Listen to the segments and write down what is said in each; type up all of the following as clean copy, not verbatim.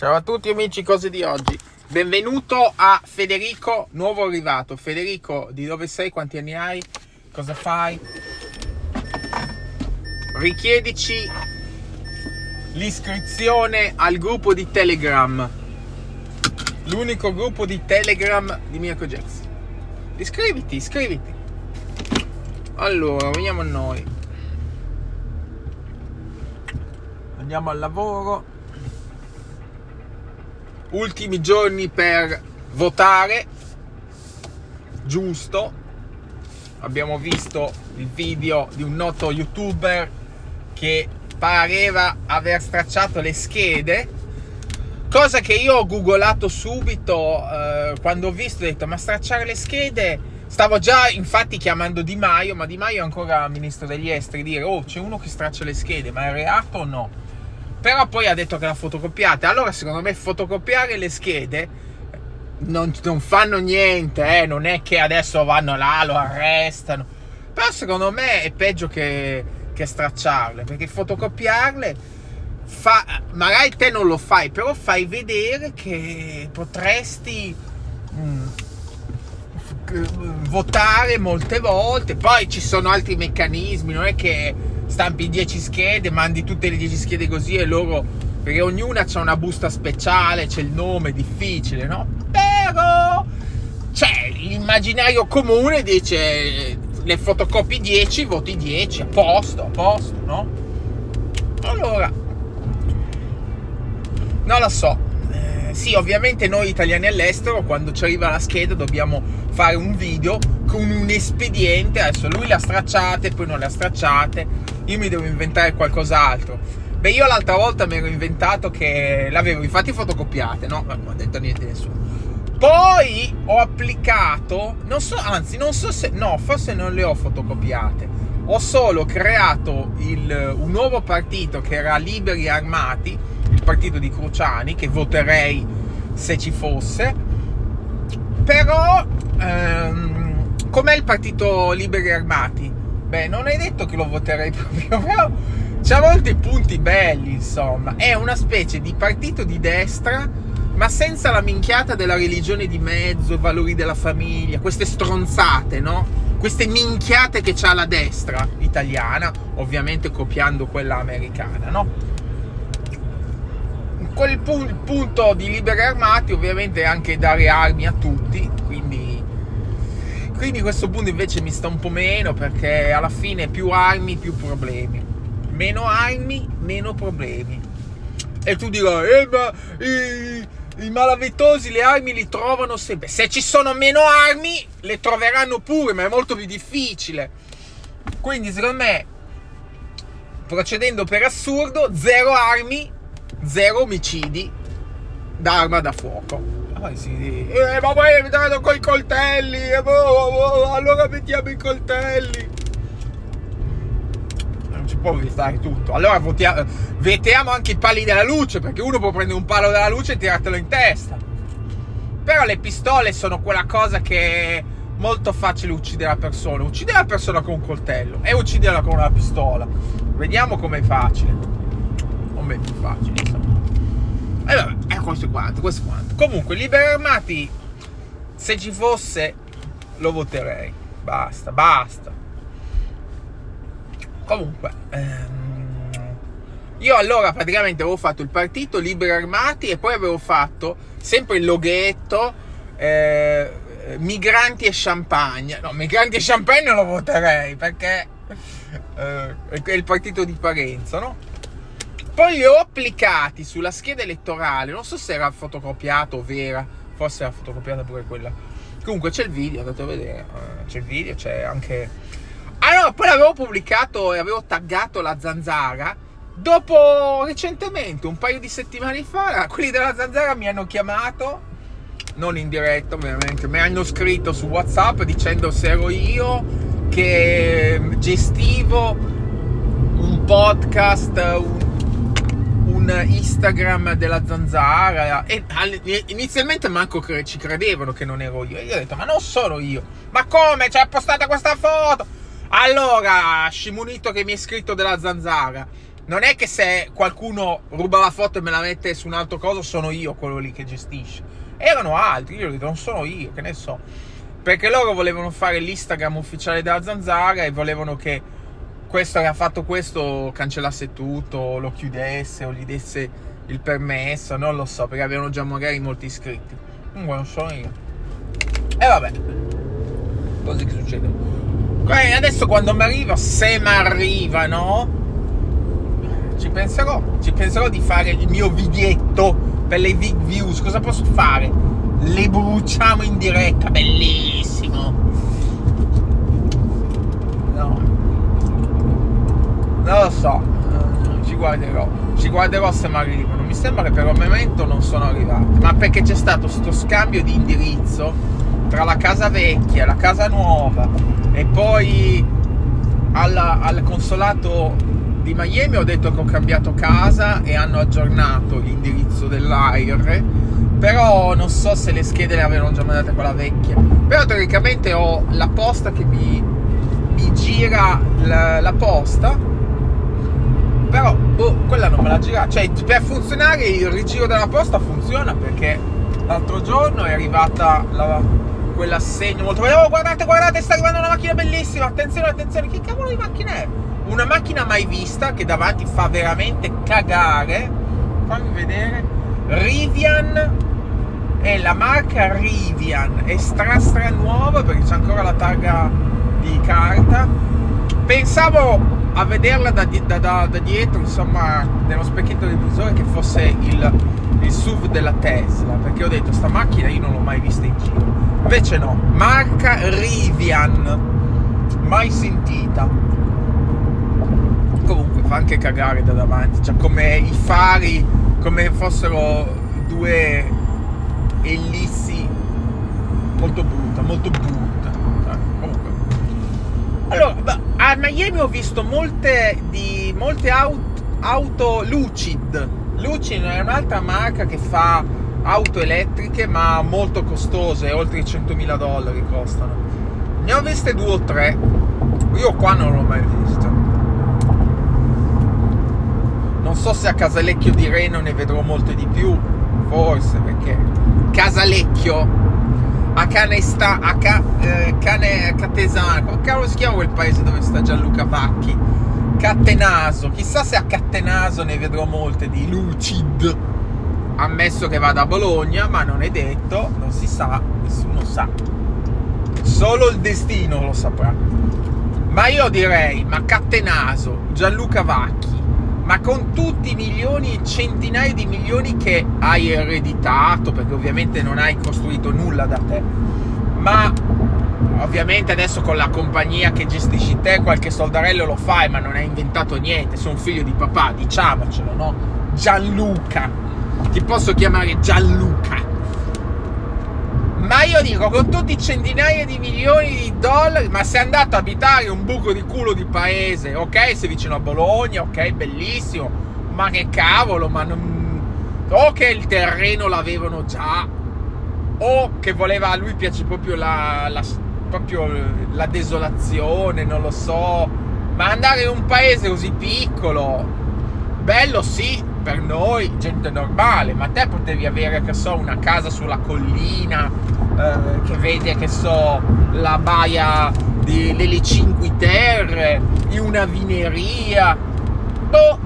Ciao a tutti amici cose di oggi, benvenuto a Federico, nuovo arrivato. Federico, di dove sei, quanti anni hai, cosa fai? Richiedici l'iscrizione al gruppo di Telegram, l'unico gruppo di Telegram di Mirko Jackson. Iscriviti. Allora, veniamo a noi. Andiamo al lavoro. Ultimi giorni per votare, giusto? Abbiamo visto il video di un noto youtuber che pareva aver stracciato le schede, cosa che io ho googolato subito quando ho visto, ho detto ma stracciare le schede? Stavo già infatti chiamando Di Maio, ma Di Maio è ancora ministro degli esteri, dire oh c'è uno che straccia le schede, ma è reato o no? Però poi ha detto che l'ha fotocopiata. Allora secondo me fotocopiare le schede non fanno niente. Non è che adesso vanno là, lo arrestano. Però secondo me è peggio che stracciarle, perché fotocopiarle fa, magari te non lo fai, però fai vedere che potresti votare molte volte. Poi ci sono altri meccanismi, non è che stampi 10 schede, mandi tutte le 10 schede così e loro, perché ognuna c'ha una busta speciale, c'è il nome, difficile, no? Però c'è l'immaginario comune, dice le fotocopi 10, voti 10, a posto, no? Allora non lo so, sì, ovviamente noi italiani all'estero quando ci arriva la scheda dobbiamo fare un video con un espediente, adesso lui la stracciate, poi non la stracciate. Io mi devo inventare qualcos'altro. Beh, io l'altra volta mi ero inventato che l'avevo infatti fotocopiate, no? Non ho detto niente a nessuno. Poi ho applicato, forse non le ho fotocopiate. Ho solo creato un nuovo partito che era Liberi Armati, il partito di Cruciani, che voterei se ci fosse. Però com'è il partito Liberi Armati? Beh, non è detto che lo voterei proprio, però c'ha molti punti belli, insomma. È una specie di partito di destra, ma senza la minchiata della religione di mezzo, i valori della famiglia, queste stronzate, no? Queste minchiate che c'ha la destra italiana, ovviamente copiando quella americana, no? Quel punto di Liberi Armati, ovviamente, è anche dare armi a tutti, quindi questo punto invece mi sta un po' meno, perché alla fine più armi più problemi, meno armi meno problemi. E tu dirai ma i malavitosi le armi li trovano sempre, se ci sono meno armi le troveranno pure, ma è molto più difficile. Quindi secondo me, procedendo per assurdo, zero armi, zero omicidi d'arma da fuoco. Poi si dice, ma poi mi danno coi coltelli, allora mettiamo i coltelli. Non ci può restare tutto. Allora vetiamo anche i pali della luce, perché uno può prendere un palo della luce e tirartelo in testa. Però le pistole sono quella cosa che è molto facile uccidere la persona. Uccidere la persona con un coltello e ucciderla con una pistola. Vediamo com'è facile. Non è più facile, insomma. E vabbè, questo è quanto. Comunque, Liberi Armati, se ci fosse, lo voterei. Basta. Comunque, io allora praticamente avevo fatto il partito Liberi Armati e poi avevo fatto sempre il loghetto migranti e champagne. No, migranti e champagne non lo voterei, perché è il partito di Parenzo, no? Poi li ho applicati sulla scheda elettorale, non so se era fotocopiato o vera, forse era fotocopiata pure quella. Comunque c'è il video, andate a vedere, c'è il video, c'è anche... Allora, poi l'avevo pubblicato e avevo taggato la Zanzara, dopo recentemente, un paio di settimane fa, quelli della Zanzara mi hanno chiamato, non in diretta ovviamente, mi hanno scritto su WhatsApp dicendo se ero io che gestivo un podcast, un Instagram della Zanzara, e inizialmente manco ci credevano che non ero io, e io ho detto ma non sono io, ma come, c'è postata questa foto? Allora Scimunito che mi è scritto della Zanzara, non è che se qualcuno ruba la foto e me la mette su un altro coso sono io quello lì che gestisce, erano altri, io non sono io, che ne so, perché loro volevano fare l'Instagram ufficiale della Zanzara e volevano che questo che ha fatto questo cancellasse tutto, lo chiudesse o gli desse il permesso, non lo so, perché avevano già magari molti iscritti, comunque non sono io, e vabbè, cose che succedono. Adesso quando mi arriva, se mi arrivano, ci penserò di fare il mio videetto per le big views. Cosa posso fare? Le bruciamo in diretta, bellissimo. No, non lo so, ci guarderò se mi arrivano. Mi sembra che per un momento non sono arrivati, ma perché c'è stato sto scambio di indirizzo tra la casa vecchia e la casa nuova, e poi al consolato di Miami ho detto che ho cambiato casa e hanno aggiornato l'indirizzo dell'AIR, però non so se le schede le avevano già mandate quella vecchia, però teoricamente ho la posta che mi gira la posta, però boh, quella non me la gira, cioè per funzionare il rigiro della posta funziona, perché l'altro giorno è arrivata quell'assegno molto bello. Oh, guardate, sta arrivando una macchina bellissima, attenzione, che cavolo di macchina è? Una macchina mai vista che davanti fa veramente cagare. Fammi vedere. Rivian, è la marca Rivian, è stra nuova perché c'è ancora la targa di carta. Pensavo a vederla da dietro, insomma, nello specchietto del visore, che fosse il SUV della Tesla, perché ho detto sta macchina io non l'ho mai vista in giro, invece no, marca Rivian, mai sentita. Comunque fa anche cagare da davanti, cioè come i fari, come fossero due ellissi, molto brutta. Comunque, allora, a Miami ho visto molte auto Lucid è un'altra marca che fa auto elettriche ma molto costose, oltre i $100.000 costano. Ne ho viste 2 o 3, io qua non l'ho mai vista. Non so se a Casalecchio di Reno ne vedrò molte di più, forse, perché Casalecchio, Catenaso, come cavolo si chiama quel paese dove sta Gianluca Vacchi? Catenaso, chissà se a Catenaso ne vedrò molte di Lucid, ammesso che vada a Bologna, ma non è detto, non si sa, nessuno sa, solo il destino lo saprà. Ma io direi, ma Catenaso, Gianluca Vacchi, ma con tutti i milioni e centinaia di milioni che hai ereditato, perché ovviamente non hai costruito nulla da te, ma ovviamente adesso con la compagnia che gestisci te qualche soldarello lo fai, ma non hai inventato niente, sei un figlio di papà, diciamocelo, no? Gianluca, ti posso chiamare Gianluca. Ma io dico, con tutti i centinaia di milioni di dollari, ma sei andato a abitare un buco di culo di paese, ok? Sei vicino a Bologna, ok? Bellissimo, ma che cavolo, ma non... o che il terreno l'avevano già, o che voleva, a lui piace proprio la desolazione, non lo so, ma andare in un paese così piccolo, bello sì, per noi, gente normale, ma te potevi avere, che so, una casa sulla collina che vede, che so, la baia delle Cinque Terre, in una vineria. Boh,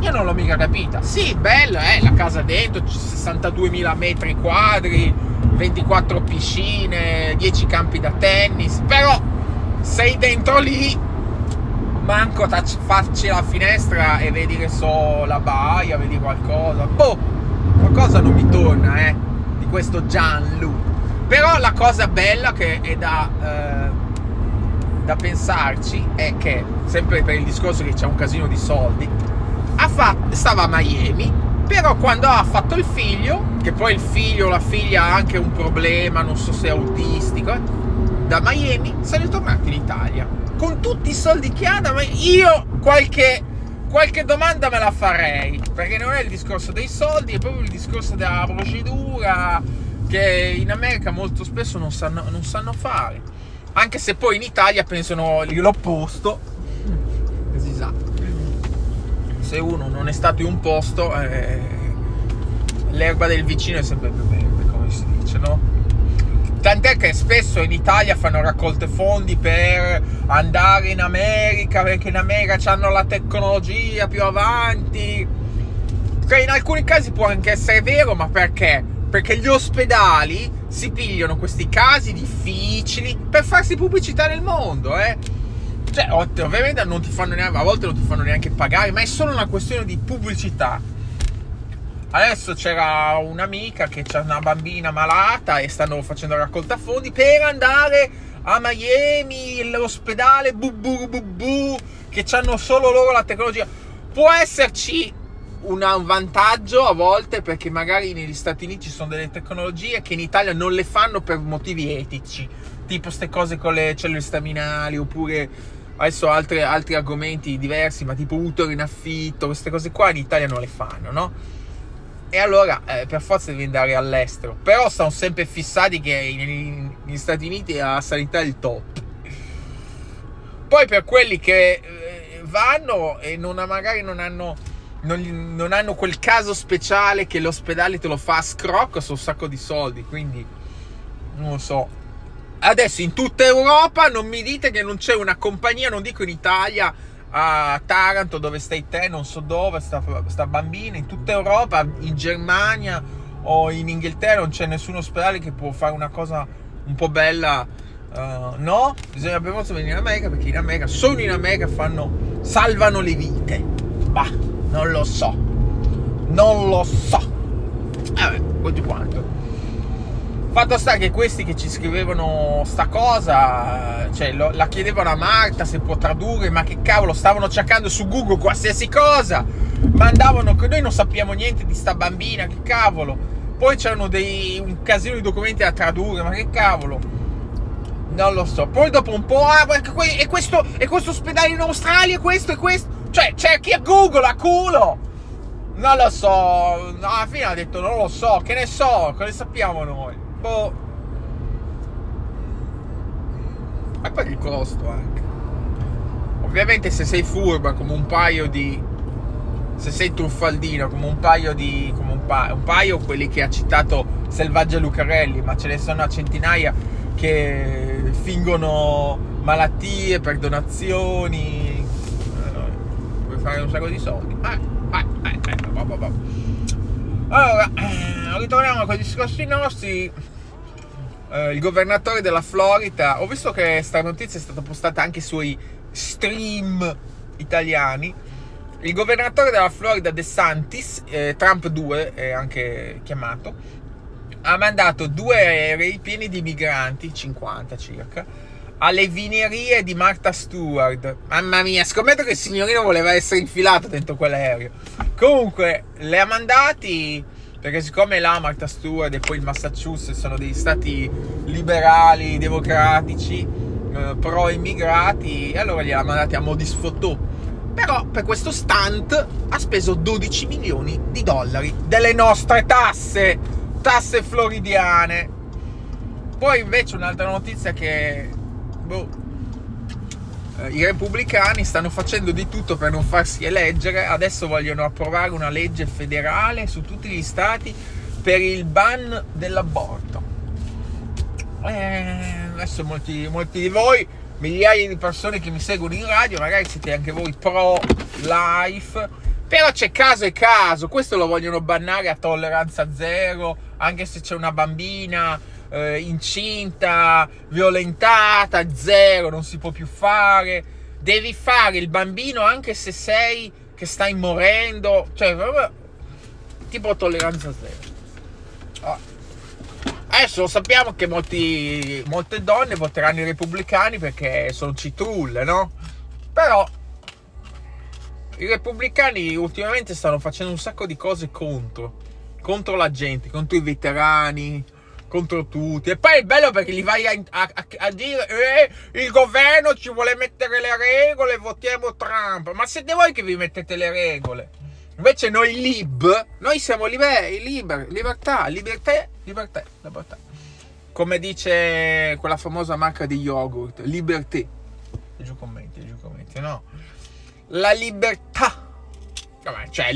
io non l'ho mica capita. Sì, bella, la casa dentro, 62.000 metri quadri, 24 piscine, 10 campi da tennis, però sei dentro lì, manco facci la finestra e vedi, che so, la baia, vedi qualcosa, boh, qualcosa non mi torna, di questo Gianlu. Però la cosa bella che è da pensarci è che, sempre per il discorso che c'è un casino di soldi, stava a Miami, però quando ha fatto il figlio, che poi il figlio o la figlia ha anche un problema, non so se è autistico, da Miami sono ritornati in Italia con tutti i soldi che hanno. Ma io qualche domanda me la farei, perché non è il discorso dei soldi, è proprio il discorso della procedura che in America molto spesso non sanno fare, anche se poi in Italia pensano l'opposto, si sa. se uno non è stato in un posto, l'erba del vicino è sempre più verde, come si dice, no? Tant'è che spesso in Italia fanno raccolte fondi per andare in America, perché in America hanno la tecnologia più avanti, che in alcuni casi può anche essere vero, ma perché? Perché gli ospedali si pigliano questi casi difficili per farsi pubblicità nel mondo, Cioè, ovviamente non ti fanno neanche, a volte non ti fanno neanche pagare, ma è solo una questione di pubblicità. Adesso c'era un'amica che c'ha una bambina malata e stanno facendo raccolta fondi per andare a Miami, l'ospedale bu, che c'hanno solo loro la tecnologia. Può esserci un vantaggio a volte, perché magari negli Stati Uniti ci sono delle tecnologie che in Italia non le fanno per motivi etici, tipo ste cose con le cellule staminali, oppure adesso altri argomenti diversi, ma tipo utero in affitto, queste cose qua in Italia non le fanno, no? E allora per forza devi andare all'estero. Però sono sempre fissati che negli Stati Uniti la sanità è il top. Poi per quelli che vanno e non hanno quel caso speciale che l'ospedale te lo fa a scrocco, sono un sacco di soldi. Quindi non lo so. Adesso in tutta Europa non mi dite che non c'è una compagnia, non dico in Italia, a Taranto dove stai te, non so dove sta bambina, in tutta Europa, in Germania o in Inghilterra non c'è nessun ospedale che può fare una cosa un po' bella, no? Bisogna per forza venire in America, perché in America, solo in America salvano le vite. Bah, non lo so. Vabbè, quanto quanto. Fatto sta che questi che ci scrivevano sta cosa, cioè la chiedevano a Marta se può tradurre, ma che cavolo, stavano cercando su Google qualsiasi cosa, mandavano che noi non sappiamo niente di sta bambina, che cavolo. Poi c'erano un casino di documenti da tradurre, ma che cavolo, non lo so. Poi dopo un po', questo ospedale in Australia, questo, cioè cerchi a Google a culo, non lo so. No, alla fine ha detto non lo so, che ne so, cosa ne sappiamo noi. Boh. E poi il costo anche. Ovviamente se sei furba come un paio di, se sei truffaldino come un paio di, come un paio quelli che ha citato Selvaggia Lucarelli, ma ce ne sono a centinaia che fingono malattie per donazioni, vuoi fare un sacco di soldi. Allora, ritorniamo a quei discorsi nostri. Il governatore della Florida, ho visto che questa notizia è stata postata anche sui stream italiani. Il governatore della Florida DeSantis, Trump 2 è anche chiamato, ha mandato 2 aerei pieni di migranti, 50 circa, alle vinerie di Martha Stewart. Mamma mia, scommetto che il signorino voleva essere infilato dentro quell'aereo. Comunque, le ha mandati perché siccome la Martha Stewart e poi il Massachusetts sono degli stati liberali, democratici, pro-immigrati, allora li ha mandati a mo' di sfottò. Però per questo stunt ha speso $12 milioni delle nostre tasse floridiane. Poi invece un'altra notizia che... i repubblicani stanno facendo di tutto per non farsi eleggere, adesso vogliono approvare una legge federale su tutti gli stati per il ban dell'aborto. Adesso molti di voi, migliaia di persone che mi seguono in radio, magari siete anche voi pro-life, però c'è caso e caso. Questo lo vogliono bannare a tolleranza zero, anche se c'è una bambina incinta, violentata, zero, non si può più fare. Devi fare il bambino anche se sei che stai morendo, cioè tipo tolleranza zero. Adesso lo sappiamo che molte donne voteranno i repubblicani perché sono citrulle, no? Però i repubblicani ultimamente stanno facendo un sacco di cose contro la gente, contro i veterani, contro tutti. E poi è bello perché gli vai a dire il governo ci vuole mettere le regole, votiamo Trump. Ma siete voi che vi mettete le regole. Invece noi siamo liberi, libertà. Come dice quella famosa marca di yogurt, liberté. Giù commenti, no? La libertà. Vabbè, cioè,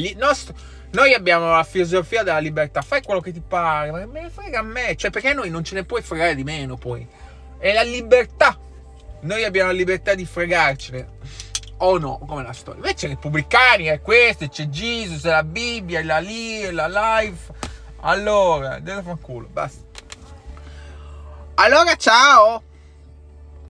noi abbiamo la filosofia della libertà, fai quello che ti pare, ma me ne frega a me, cioè, perché noi non ce ne puoi fregare di meno, poi è la libertà, noi abbiamo la libertà di fregarcene o no, come la storia. Invece i repubblicani è questo, c'è Gesù, è la Bibbia, è la lì, è la life, allora, devo far culo, basta. Allora, ciao!